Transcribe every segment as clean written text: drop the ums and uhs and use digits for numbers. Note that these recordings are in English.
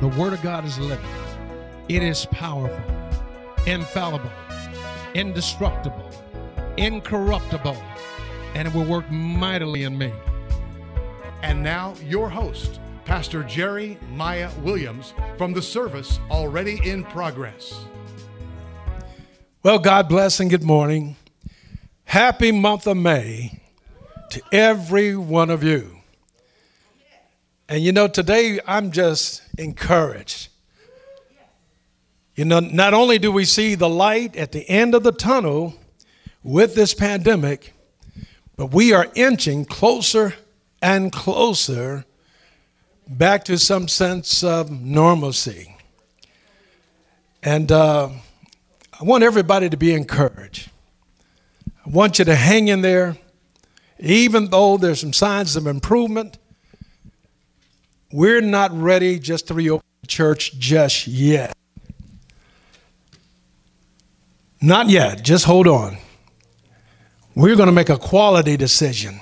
The Word of God is living. It is powerful, infallible, indestructible, incorruptible, and it will work mightily in me. And now, your host, Pastor Jerry Maya Williams, from the service already in progress. Well, God bless and good morning. Happy month of May to every one of you. And you know, today I'm just encouraged. You know, not only do we see the light at the end of the tunnel with this pandemic, but we are inching closer and closer back to some sense of normalcy. And I want everybody to be encouraged. I want you to hang in there. Even though there's some signs of improvement, we're not ready just to reopen the church just yet. Not yet. Just hold on. We're going to make a quality decision,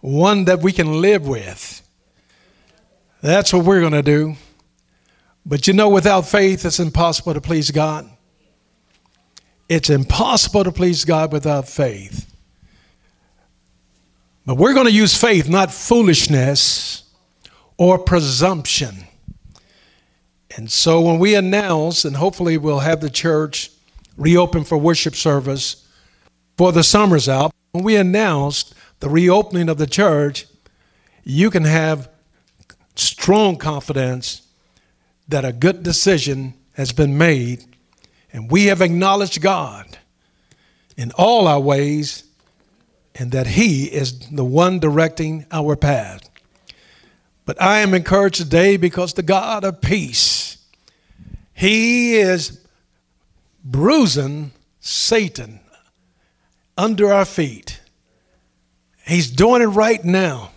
one that we can live with. That's what we're going to do. But you know, without faith, it's impossible to please God. It's impossible to please God without faith. But we're going to use faith, not foolishness or presumption. And so when we announce, and hopefully we'll have the church reopen for worship service for the summer's out, when we announced the reopening of the church, you can have strong confidence that a good decision has been made, and we have acknowledged God in all our ways, and that He is the one directing our path. But I am encouraged today because the God of peace, He is bruising Satan under our feet. He's doing it right now.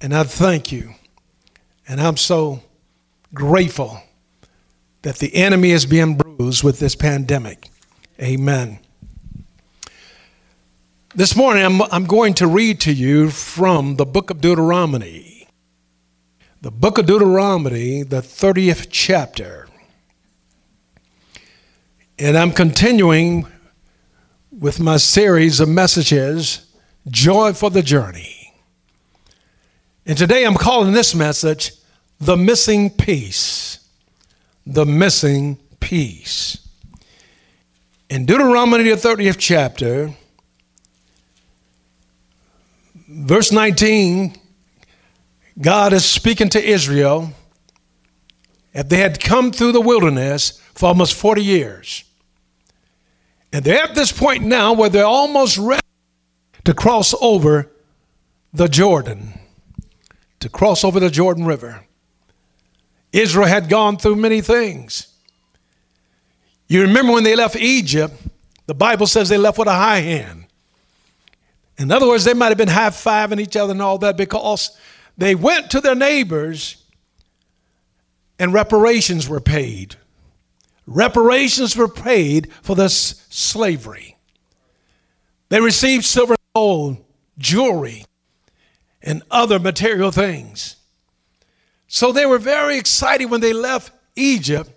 And I thank you. And I'm so grateful that the enemy is being bruised with this pandemic. Amen. This morning, I'm going to read to you from the book of Deuteronomy. The book of Deuteronomy, the 30th chapter. And I'm continuing with my series of messages, Joy for the Journey. And today I'm calling this message, The Missing Piece. The Missing Piece. In Deuteronomy, the 30th chapter, verse 19, God is speaking to Israel as they had come through the wilderness for almost 40 years. And they're at this point now where they're almost ready to cross over the Jordan, to cross over the Jordan River. Israel had gone through many things. You remember when they left Egypt, the Bible says they left with a high hand. In other words, they might have been high-fiving each other and all that because they went to their neighbors and reparations were paid. Reparations were paid for their slavery. They received silver, gold, jewelry, and other material things. So they were very excited when they left Egypt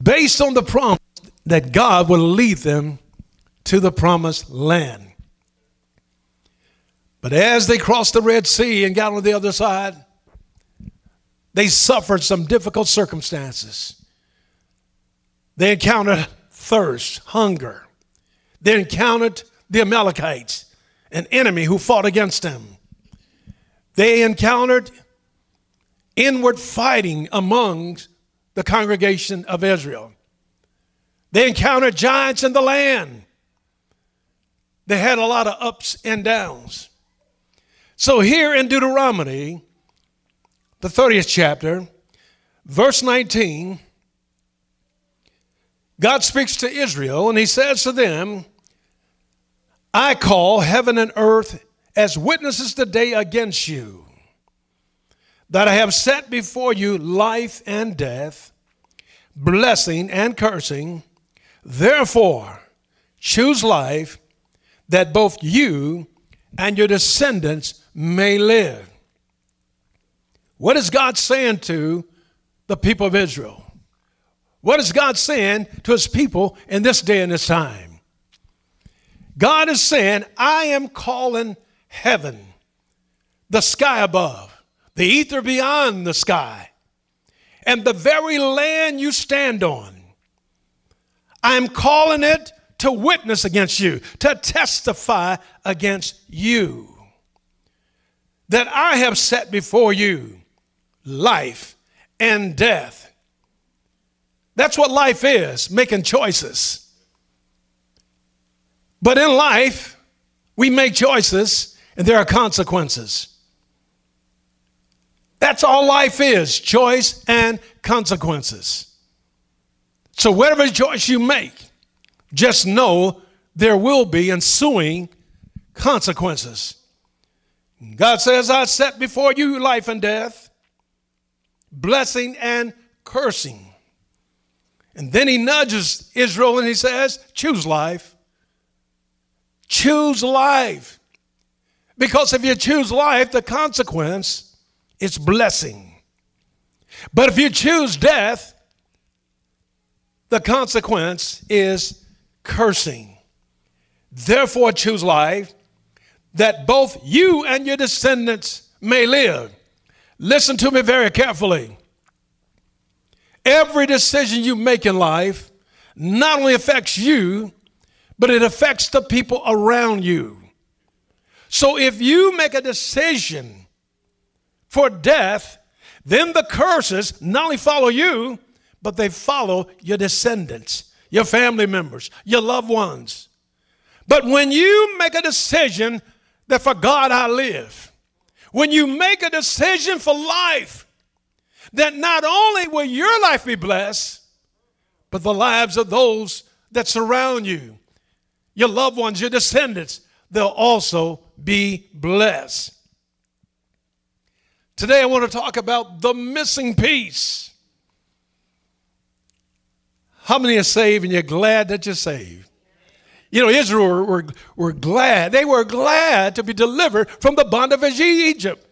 based on the promise that God would lead them to the promised land. But as they crossed the Red Sea and got on the other side, they suffered some difficult circumstances. They encountered thirst, hunger. They encountered the Amalekites, an enemy who fought against them. They encountered inward fighting among the congregation of Israel. They encountered giants in the land. They had a lot of ups and downs. So here in Deuteronomy, the 30th chapter, verse 19, God speaks to Israel and He says to them, I call heaven and earth as witnesses today against you, that I have set before you life and death, blessing and cursing. Therefore, choose life that both you and your descendants may live. What is God saying to the people of Israel? What is God saying to his people in this day and this time? God is saying, I am calling heaven, the sky above, the ether beyond the sky, and the very land you stand on. I am calling it to witness against you, to testify against you, that I have set before you life and death. That's what life is, making choices. But in life, we make choices and there are consequences. That's all life is, choice and consequences. So whatever choice you make, just know there will be ensuing consequences. God says, I set before you life and death, blessing and cursing. And then he nudges Israel and he says, choose life. Choose life. Because if you choose life, the consequence is blessing. But if you choose death, the consequence is cursing. Therefore, choose life, that both you and your descendants may live. Listen to me very carefully. Every decision you make in life not only affects you, but it affects the people around you. So if you make a decision for death, then the curses not only follow you, but they follow your descendants, your family members, your loved ones. But when you make a decision that for God I live, when you make a decision for life, that not only will your life be blessed, but the lives of those that surround you, your loved ones, your descendants, they'll also be blessed. Today I want to talk about the missing piece. How many are saved and you're glad that you're saved? You know, Israel were glad. They were glad to be delivered from the bondage of Egypt.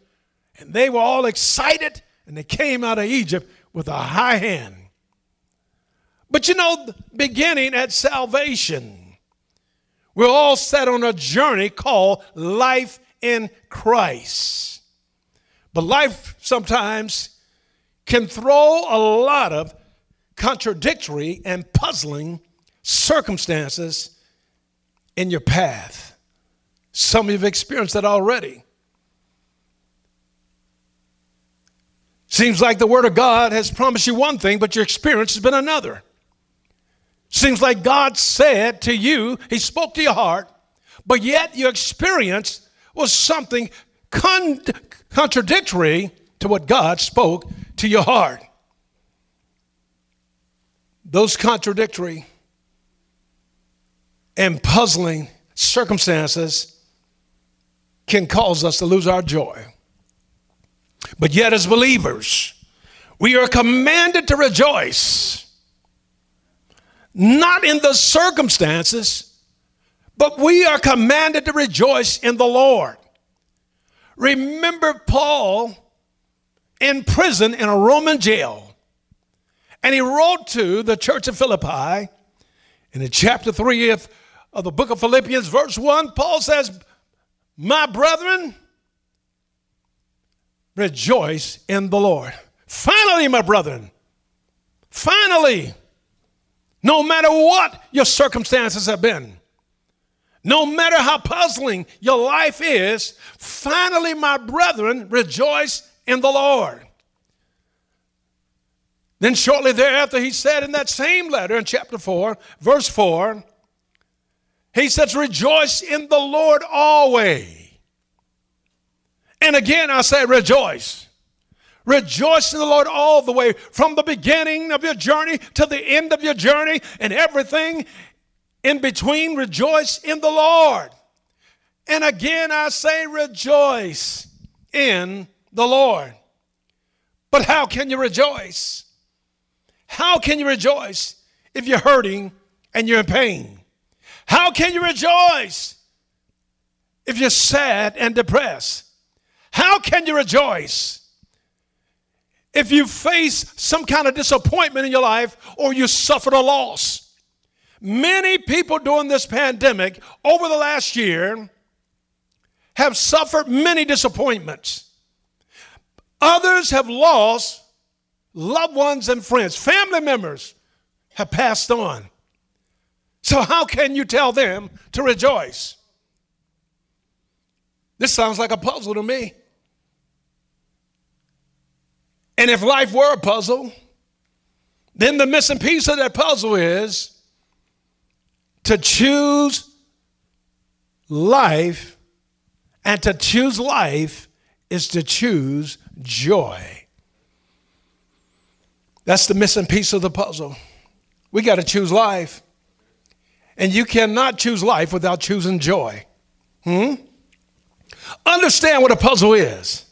And they were all excited, and they came out of Egypt with a high hand. But you know, beginning at salvation, we're all set on a journey called life in Christ. But life sometimes can throw a lot of contradictory and puzzling circumstances in your path. Some of you have experienced that already. Seems like the Word of God has promised you one thing, but your experience has been another. Seems like God said to you, he spoke to your heart, but yet your experience was something contradictory to what God spoke to your heart. Those contradictory and puzzling circumstances can cause us to lose our joy. But yet as believers, we are commanded to rejoice, not in the circumstances, but we are commanded to rejoice in the Lord. Remember Paul in prison in a Roman jail, and he wrote to the church of Philippi in the chapter 3 of the book of Philippians, verse 1, Paul says, my brethren, rejoice in the Lord. Finally, my brethren, finally, no matter what your circumstances have been, no matter how puzzling your life is, finally, my brethren, rejoice in the Lord. Then shortly thereafter, he said in that same letter in chapter 4, verse 4, he says, rejoice in the Lord always. And again, I say rejoice. Rejoice in the Lord all the way from the beginning of your journey to the end of your journey and everything in between. Rejoice in the Lord. And again, I say rejoice in the Lord. But how can you rejoice? How can you rejoice if you're hurting and you're in pain? How can you rejoice if you're sad and depressed? How can you rejoice if you face some kind of disappointment in your life or you suffered a loss. Many people during this pandemic over the last year have suffered many disappointments. Others have lost loved ones and friends. Family members have passed on. So how can you tell them to rejoice? This sounds like a puzzle to me. And if life were a puzzle, then the missing piece of that puzzle is to choose life, and to choose life is to choose joy. That's the missing piece of the puzzle. We got to choose life. And you cannot choose life without choosing joy. Understand what a puzzle is.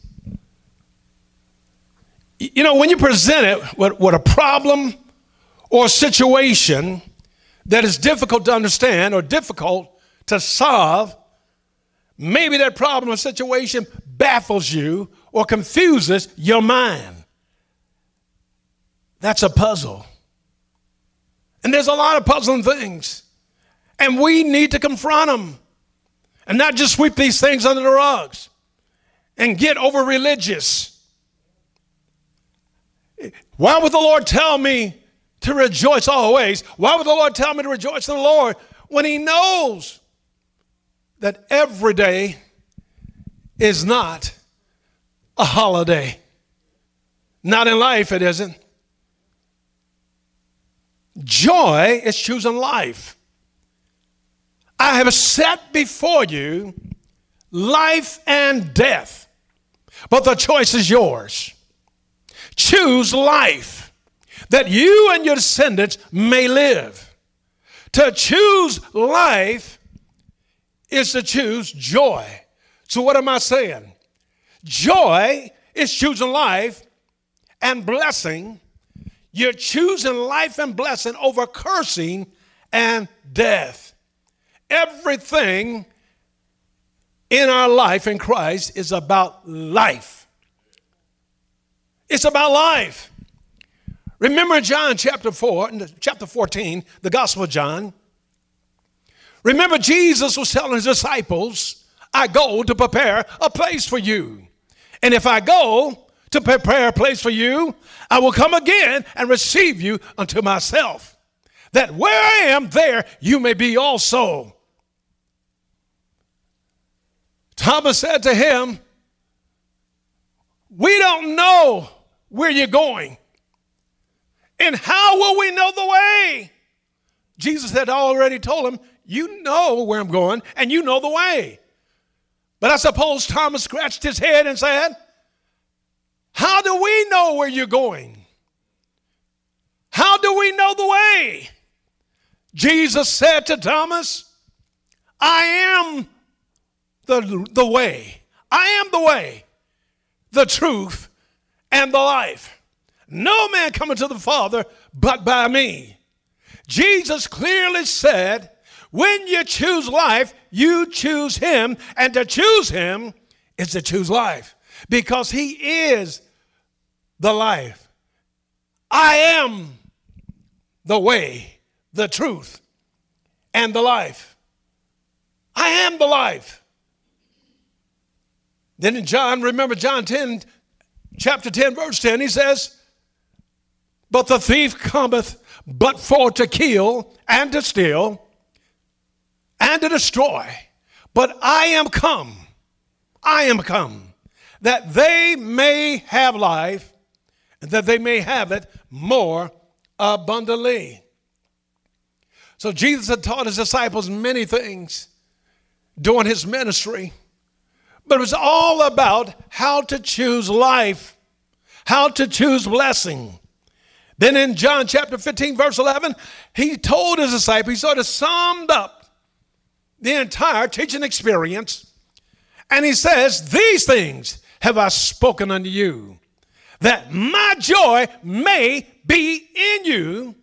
You know, when you present it with a problem or a situation that is difficult to understand or difficult to solve, maybe that problem or situation baffles you or confuses your mind. That's a puzzle. And there's a lot of puzzling things. And we need to confront them and not just sweep these things under the rugs and get over religious. Why would the Lord tell me to rejoice always? Why would the Lord tell me to rejoice in the Lord when he knows that every day is not a holiday? Not in life, it isn't. Joy is choosing life. I have set before you life and death, but the choice is yours. Choose life that you and your descendants may live. To choose life is to choose joy. So what am I saying? Joy is choosing life and blessing. You're choosing life and blessing over cursing and death. Everything in our life in Christ is about life. It's about life. Remember John chapter 4, chapter 14, the Gospel of John. Remember Jesus was telling his disciples, I go to prepare a place for you. And if I go to prepare a place for you, I will come again and receive you unto myself, that where I am, there you may be also. Thomas said to him, we don't know where you're going. And how will we know the way? Jesus had already told him, you know where I'm going and you know the way. But I suppose Thomas scratched his head and said, how do we know where you're going? How do we know the way? Jesus said to Thomas, I am the way. I am the way, the truth, and the life. No man cometh to the Father but by me. Jesus clearly said, when you choose life, you choose him, and to choose him is to choose life, because he is the life. I am the way, the truth, and the life. I am the life. Then in John, remember John 10, chapter 10, verse 10, he says, but the thief cometh but for to kill and to steal and to destroy. But I am come, that they may have life, and that they may have it more abundantly. So Jesus had taught his disciples many things during his ministry. But it was all about how to choose life, how to choose blessing. Then in John chapter 15, verse 11, he told his disciples, he sort of summed up the entire teaching experience. And he says, these things have I spoken unto you, that my joy may be in you,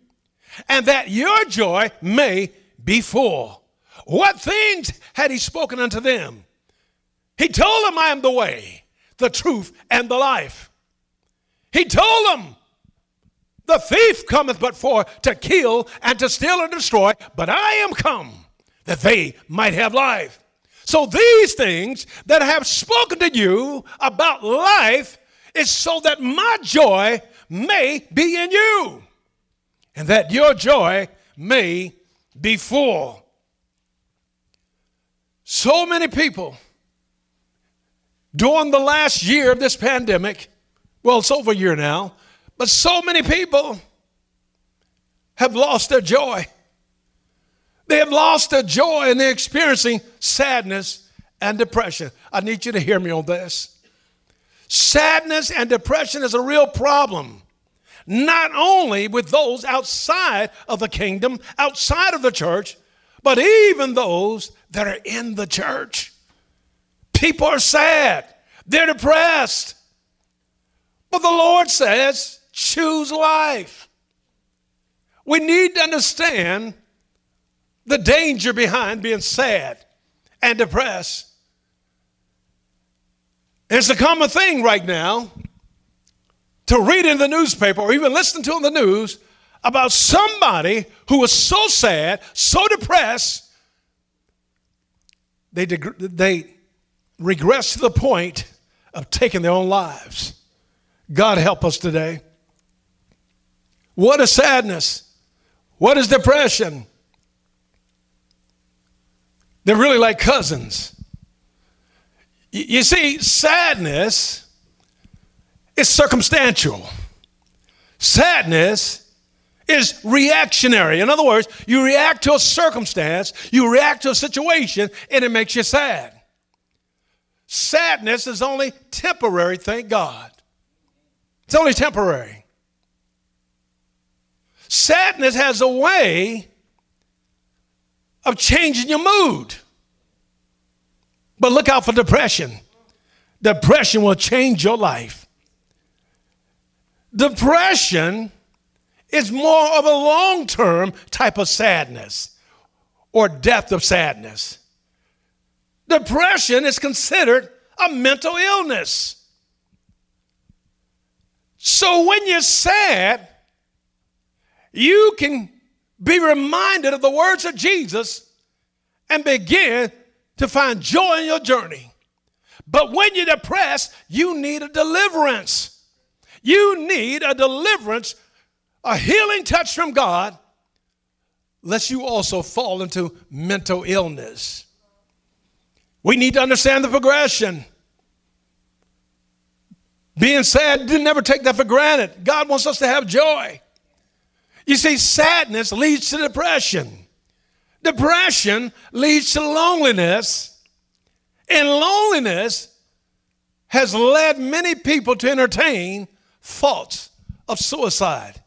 and that your joy may be full. What things had he spoken unto them? He told them, I am the way, the truth, and the life. He told them, the thief cometh but for to kill and to steal and destroy, but I am come that they might have life. So these things that I have spoken to you about life is so that my joy may be in you and that your joy may be full. So many people during the last year of this pandemic, well, it's over a year now, but so many people have lost their joy. They have lost their joy and they're experiencing sadness and depression. I need you to hear me on this. Sadness and depression is a real problem, not only with those outside of the kingdom, outside of the church, but even those that are in the church. People are sad. They're depressed. But the Lord says, choose life. We need to understand the danger behind being sad and depressed. It's a common thing right now to read in the newspaper or even listen to in the news about somebody who was so sad, so depressed, they regress to the point of taking their own lives. God help us today. What is sadness? What is depression? They're really like cousins. You see, sadness is circumstantial. Sadness is reactionary. In other words, you react to a circumstance, you react to a situation, and it makes you sad. Sadness is only temporary, thank God. It's only temporary. Sadness has a way of changing your mood. But look out for depression. Depression will change your life. Depression is more of a long-term type of sadness or depth of sadness. Depression is considered a mental illness. So when you're sad, you can be reminded of the words of Jesus and begin to find joy in your journey. But when you're depressed, you need a deliverance. You need a deliverance, a healing touch from God, lest you also fall into mental illness. We need to understand the progression. Being sad, never take that for granted. God wants us to have joy. You see, sadness leads to depression. Depression leads to loneliness. And loneliness has led many people to entertain thoughts of suicide.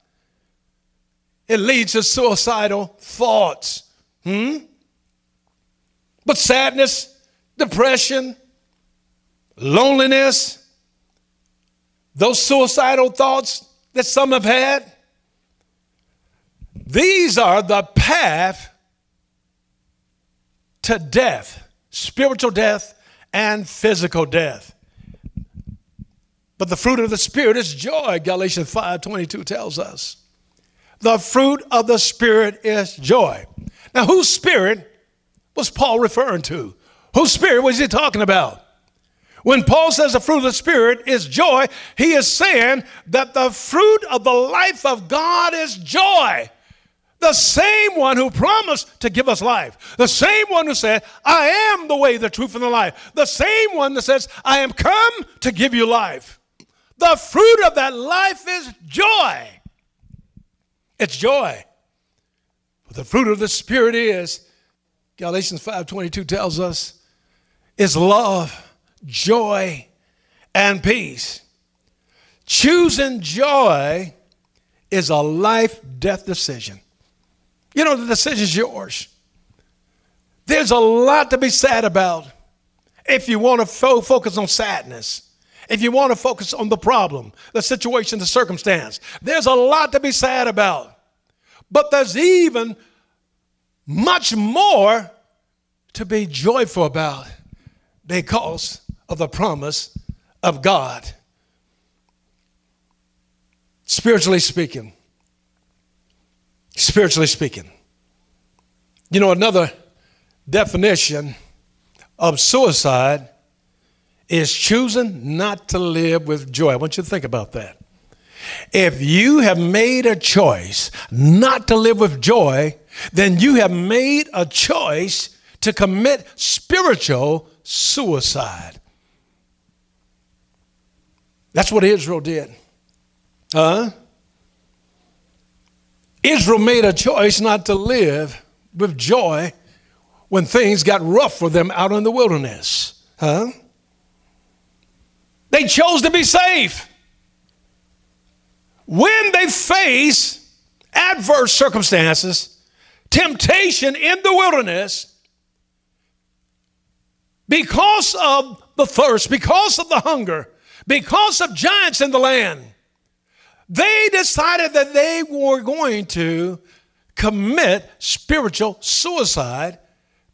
It leads to suicidal thoughts. But sadness, depression, loneliness, those suicidal thoughts that some have had, these are the path to death, spiritual death and physical death. But the fruit of the Spirit is joy, Galatians 5:22 tells us. The fruit of the Spirit is joy. Now, whose spirit was Paul referring to? Whose spirit was he talking about? When Paul says the fruit of the Spirit is joy, he is saying that the fruit of the life of God is joy. The same one who promised to give us life. The same one who said, I am the way, the truth, and the life. The same one that says, I am come to give you life. The fruit of that life is joy. It's joy. But the fruit of the Spirit is, Galatians 5:22 tells us, is love, joy, and peace. Choosing joy is a life-death decision. You know, the decision's yours. There's a lot to be sad about if you want to focus on sadness, if you want to focus on the problem, the situation, the circumstance. There's a lot to be sad about. But there's even much more to be joyful about because of the promise of God. Spiritually speaking. You know, another definition of suicide is choosing not to live with joy. I want you to think about that. If you have made a choice not to live with joy, then you have made a choice to commit spiritual suicide. That's what Israel did. Israel made a choice not to live with joy when things got rough for them out in the wilderness. They chose to be safe. When they face adverse circumstances, temptation in the wilderness, because of the thirst, because of the hunger, because of giants in the land, they decided that they were going to commit spiritual suicide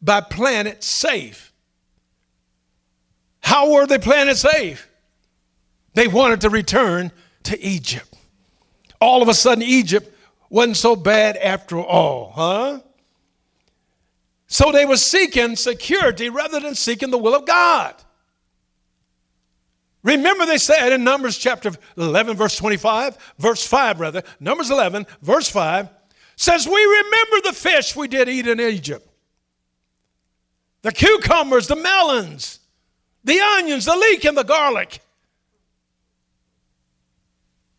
by playing it safe. How were they playing it safe? They wanted to return to Egypt. All of a sudden, Egypt wasn't so bad after all, So they were seeking security rather than seeking the will of God. Remember they said in Numbers chapter 11, Numbers 11, verse 5, says, we remember the fish we did eat in Egypt, the cucumbers, the melons, the onions, the leek, and the garlic.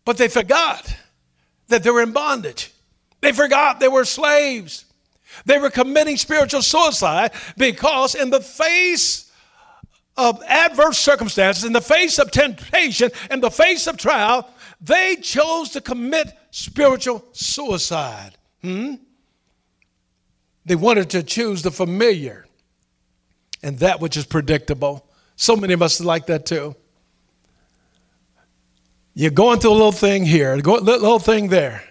But they forgot that they were in bondage. They forgot they were slaves. They were committing spiritual suicide because in the face of adverse circumstances, in the face of temptation, in the face of trial, they chose to commit spiritual suicide. They wanted to choose the familiar and that which is predictable. So many of us are like that too. You're going through a little thing here, a little thing there.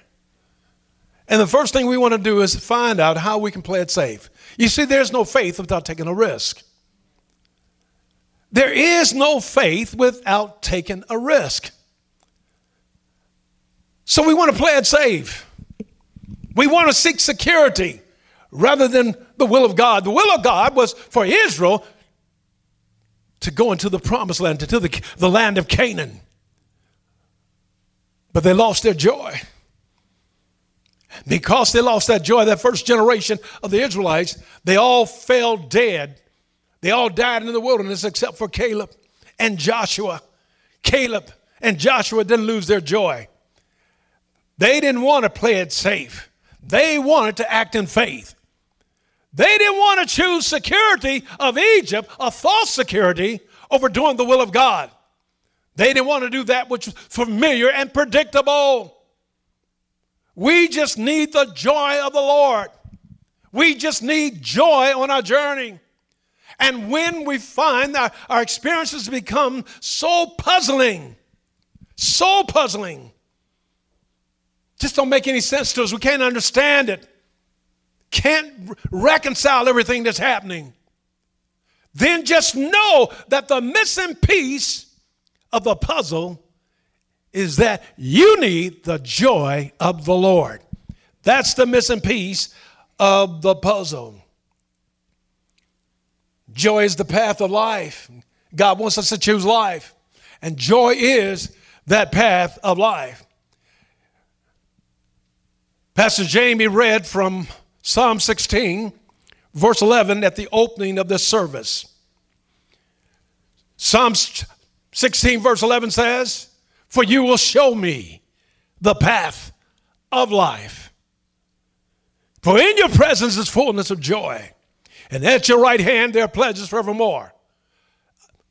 And the first thing we want to do is find out how we can play it safe. You see, there's no faith without taking a risk. There is no faith without taking a risk. So we want to play it safe. We want to seek security rather than the will of God. The will of God was for Israel to go into the promised land, to the land of Canaan. But they lost their joy. Because they lost that joy, that first generation of the Israelites, they all fell dead. They all died in the wilderness except for Caleb and Joshua. Caleb and Joshua didn't lose their joy. They didn't want to play it safe. They wanted to act in faith. They didn't want to choose security of Egypt, a false security, over doing the will of God. They didn't want to do that which was familiar and predictable. We just need the joy of the Lord. We just need joy on our journey. And when we find that our experiences become so puzzling, just don't make any sense to us. We can't understand it. Can't reconcile everything that's happening. Then just know that the missing piece of the puzzle is that you need the joy of the Lord. That's the missing piece of the puzzle. Joy is the path of life. God wants us to choose life, and joy is that path of life. Pastor Jamie read from Psalm 16, verse 11 at the opening of this service. Psalms 16 verse 11 says, for you will show me the path of life. For in your presence is fullness of joy, and at your right hand there are pleasures forevermore.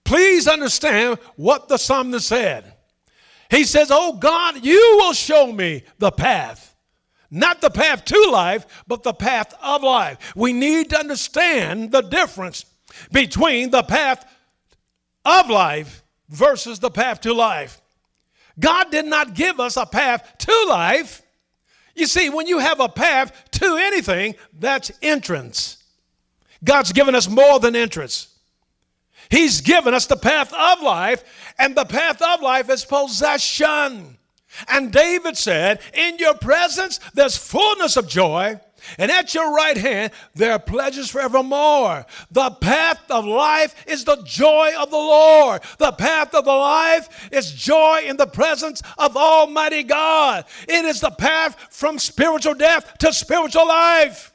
Please understand what the psalmist said. He says, oh God, you will show me the path. Not the path to life, but the path of life. We need to understand the difference between the path of life versus the path to life. God did not give us a path to life. You see, when you have a path to anything, that's entrance. God's given us more than entrance. He's given us the path of life, and the path of life is possession. And David said, in your presence there's fullness of joy, and at your right hand there are pleasures forevermore. The path of life is the joy of the Lord. The path of the life is joy in the presence of Almighty God. It is the path from spiritual death to spiritual life.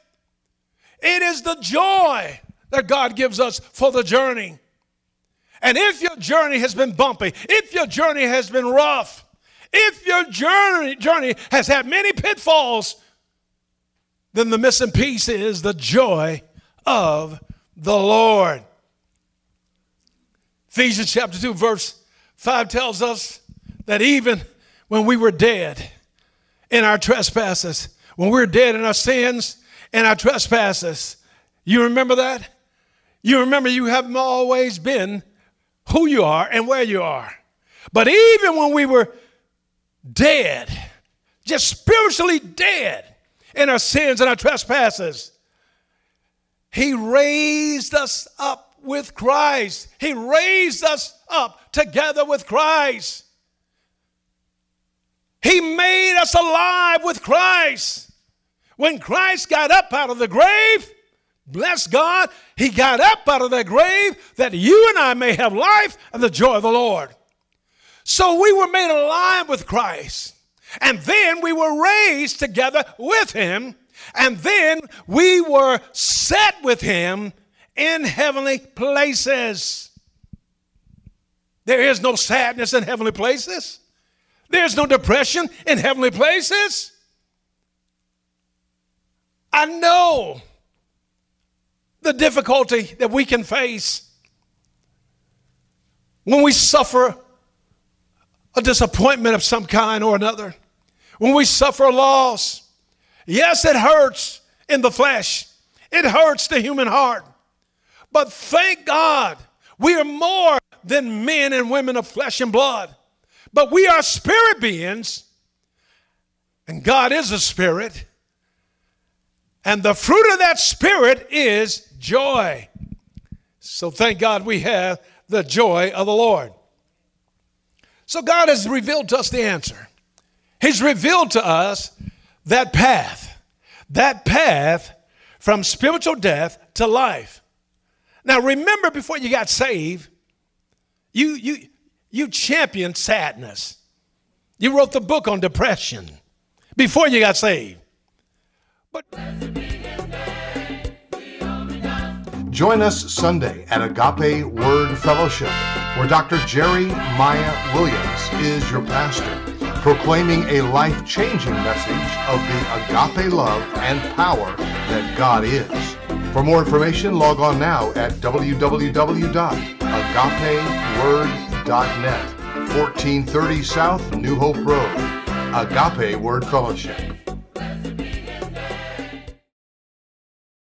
It is the joy that God gives us for the journey. And if your journey has been bumpy, if your journey has been rough, if your journey has had many pitfalls, then the missing piece is the joy of the Lord. Ephesians chapter 2, verse 5 tells us that even when we were dead in our trespasses, when we were dead in our sins and our trespasses, you remember that? You remember you haven't always been who you are and where you are. But even when we were dead, just spiritually dead in our sins and our trespasses, he raised us up with Christ. He raised us up together with Christ. He made us alive with Christ. When Christ got up out of the grave, bless God, he got up out of that grave that you and I may have life and the joy of the Lord. So we were made alive with Christ, and then we were raised together with him, and then we were set with him in heavenly places. There is no sadness in heavenly places. There's no depression in heavenly places. I know the difficulty that we can face when we suffer a disappointment of some kind or another, when we suffer a loss. Yes, it hurts in the flesh. It hurts the human heart. But thank God, we are more than men and women of flesh and blood. But we are spirit beings, and God is a spirit. And the fruit of that spirit is joy. So thank God we have the joy of the Lord. So God has revealed to us the answer. He's revealed to us that path from spiritual death to life. Now remember, before you got saved, you championed sadness. You wrote the book on depression before you got saved. But join us Sunday at Agape Word Fellowship, where Dr. Jerry Maya Williams is your pastor, proclaiming a life-changing message of the agape love and power that God is. For more information, log on now at www.agapeword.net, 1430 South New Hope Road, Agape Word Fellowship.